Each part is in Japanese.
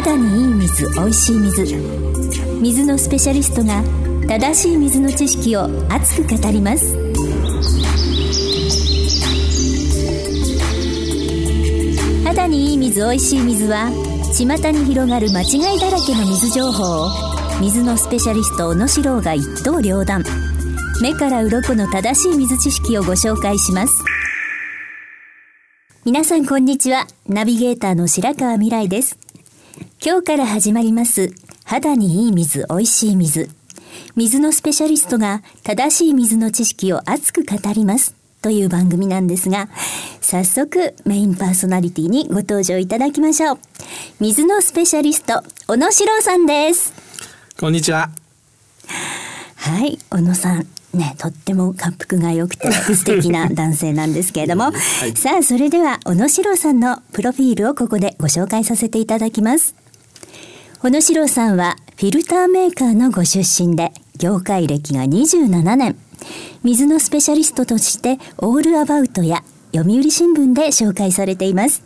肌にいい水、おいしい水、水のスペシャリストが正しい水の知識を熱く語ります。肌にいい水、おいしい水は巷に広がる間違いだらけの水情報を水のスペシャリスト小野史郎が一刀両断、目から鱗の正しい水知識をご紹介します。皆さんこんにちは、ナビゲーターの白川未来です。今日から始まります肌にいい水、おいしい水、水のスペシャリストが正しい水の知識を熱く語りますという番組なんですが、早速メインパーソナリティにご登場いただきましょう。水のスペシャリスト小野史郎さんです。こんにちは。はい、小野さんね、とっても感服が良くて素敵な男性なんですけれども、はい、さあそれでは小野史郎さんのプロフィールをここでご紹介させていただきます。小野史郎さんはフィルターメーカーのご出身で、業界歴が27年、水のスペシャリストとしてオールアバウトや読売新聞で紹介されています。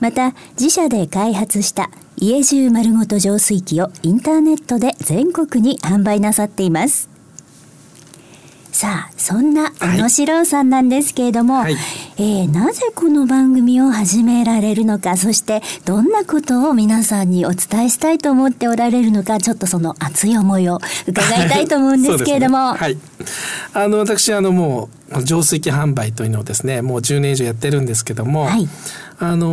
また自社で開発した家中丸ごと浄水器をインターネットで全国に販売なさっています。さあそんな小野史郎さんなんですけれども、はい、なぜこの番組を始められるのか、そしてどんなことを皆さんにお伝えしたいと思っておられるのか、ちょっとその熱い思いを伺いたいと思うんですけれども、そうですね、はい、私もう浄水器販売というのをですね、もう10年以上やってるんですけども、はい、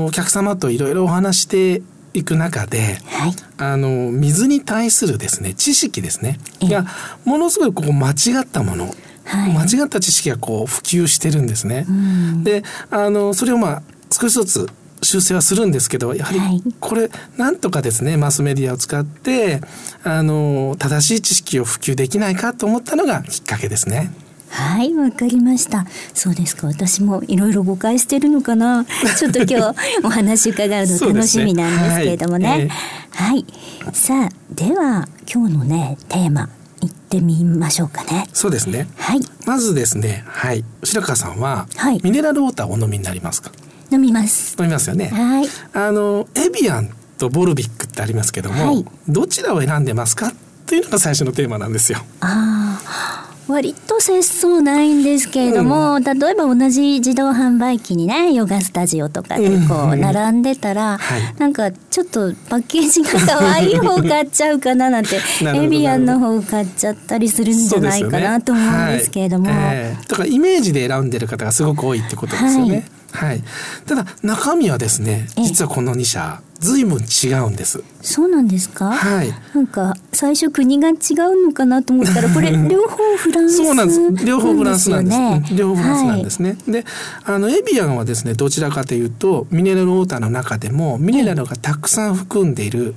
お客様といろいろお話していく中で、はい、水に対するですね、知識ですねがものすごい間違ったもの、はい、間違った知識が普及してるんですね。で、それを少しずつ修正はするんですけど、やはりこれなんとかですね、マスメディアを使って正しい知識を普及できないかと思ったのがきっかけですね。はい、わかりました。そうですか、私もいろいろ誤解してるのかな。ちょっと今日お話伺うの楽しみなんですけれどもね。はい、さあでは今日のね、テーマ行ってみましょうかね。そうですね、はい、まずですね、はい、白川さんは、はい、ミネラルウォーターをお飲みになりますか？飲みます。飲みますよね。はい、エビアンとボルビックってありますけども、はい、どちらを選んでますかというのが最初のテーマなんですよ。割と節操ないんですけれども、うん、例えば同じ自動販売機にね、ヨガスタジオとかで並んでたら、うん、はい、なんかちょっとパッケージが可愛い方買っちゃうかななんてエビアンの方買っちゃったりするんじゃないかなと思うんですけれども、だからイメージで選んでる方がすごく多いってことですよね。はいはい、ただ中身はですね、実はこの2社ずいぶん違うんです。そうなんですか？はい、なんか最初国が違うのかなと思ったら、これ両方フランスなんですよね。両方フランスなんですね。で、エビアンはですね、どちらかというとミネラルウォーターの中でもミネラルがたくさん含んでいる、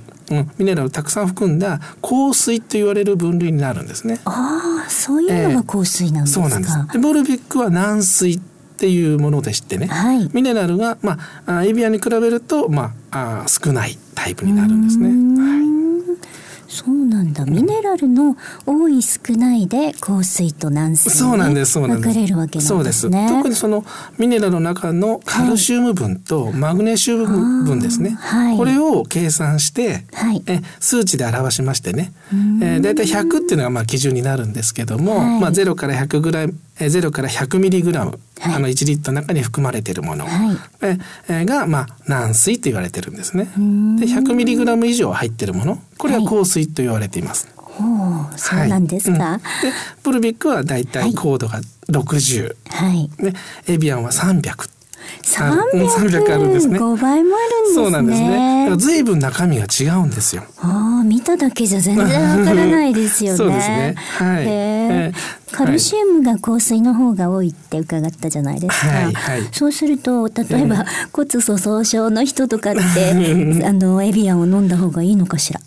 ミネラルをたくさん含んだ硬水と言われる分類になるんですね。ああ、そういうのが硬水なんですか？そうなんです。でボルビックは軟水っていうものでしてね、はい、ミネラルが、エビアンに比べると、少ないタイプになるんですね。はい、そうなんだ。ミネラルの多い少ないで硬水と軟水に分かれるわけなんですね。そうです。特にそのミネラルの中のカルシウム分とマグネシウム分ですね、はい、これを計算して、はい、数値で表しましてね、だいたい100っていうのが基準になるんですけども、はい、0から100ぐらい、0から 100mg、はい、1リットルの中に含まれているもの、はい、が、軟水と言われているんですね。で 100mg 以上入っているもの、これは硬水と言われています。はい、そうなんですか？でボルビックはだいたい高度が60、はい、でエビアンは300あるんですね。5倍もあるんですね。そうなんですね。だから随分中身が違うんですよ。見ただけじゃ全然わからないですよね。そうですね、はい、カルシウムが硬水の方が多いって伺ったじゃないですか。はいはい、そうすると例えば骨粗鬆症の人とかってエビアンを飲んだ方がいいのかしら？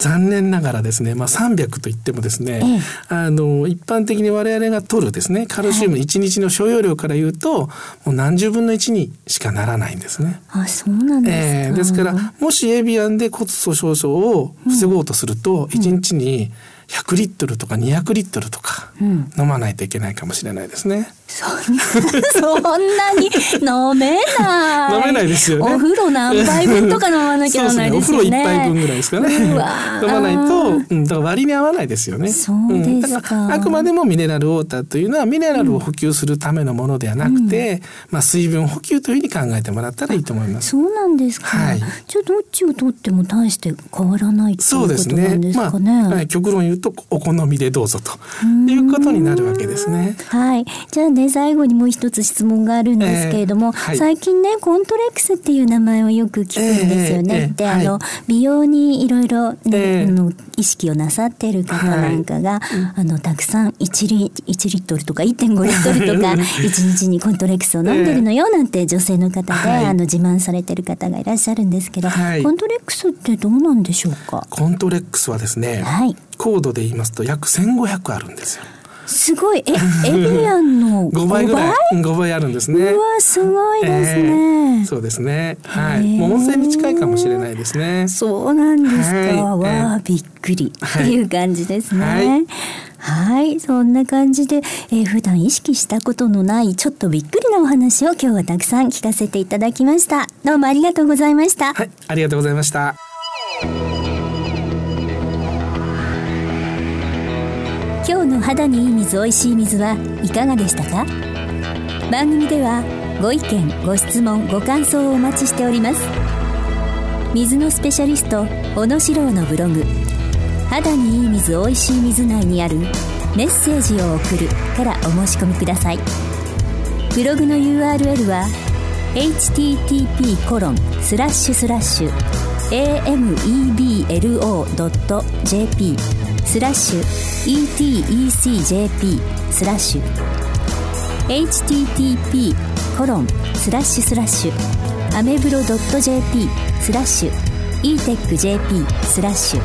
残念ながらですね、300といってもですね、一般的に我々が取るですね、カルシウム1日の所要量から言うと、もう何十分の1にしかならないんですね。そうなんですか。ですからもしエビアンで骨粗鬆症を防ごうとすると、1日に100リットルとか200リットルとか飲まないといけないかもしれないですね。そんなに飲めない飲めないですよね。お風呂何杯分とか飲まなきゃいけないですよね。そうですね、お風呂1杯分ぐらいですかね。飲まないと、だから割に合わないですよね。そうですか。だからあくまでもミネラルウォーターというのはミネラルを補給するためのものではなくて、水分補給というふうに考えてもらったらいいと思います。そうなんですか、はい、じゃあどっちをとっても大して変わらないということなんですかね。そうですね、まあ、極論言うとお好みでどうぞということになるわけですね。はい、じゃあね、最後にもう一つ質問があるんですけれども、最近ねコントレックスっていう名前をよく聞くんですよね。で、美容にいろいろ意識をなさってる方なんかが、たくさん1リットルとか 1.5 リットルとか1日にコントレックスを飲んでるのよなんて女性の方で、自慢されてる方がいらっしゃるんですけど、コントレックスってどうなんでしょうか。コントレックスはですね、高度で言いますと約1500あるんですよ。すごい。エビアンの5倍ぐらい5倍あるんですね。うわ、すごいですね。そうですね、はい、もう温泉に近いかもしれないですね。そうなんですか、わあ、びっくりっていう感じですね。はい、そんな感じで、普段意識したことのないちょっとびっくりなお話を今日はたくさん聞かせていただきました。どうもありがとうございました。はい、ありがとうございました。今日の肌にいい水おいしい水はいかがでしたか。番組ではご意見ご質問ご感想をお待ちしております。水のスペシャリスト小野史郎のブログ、肌にいい水おいしい水内にあるメッセージを送るからお申し込みください。ブログの URL は http://ametecjp/http:/amebro.jp/etechjp/。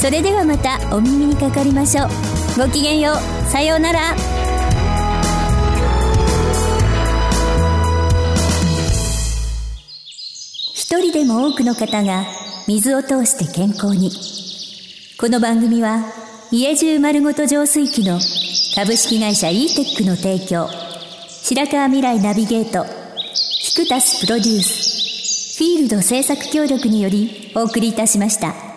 それではまたお耳にかかりましょう。ごきげんよう。さようなら。一人でも多くの方が水を通して健康に。この番組は家中丸ごと浄水器の株式会社 e-TEC の提供、白川未来ナビゲート、キクタスプロデュース、フィールド制作協力によりお送りいたしました。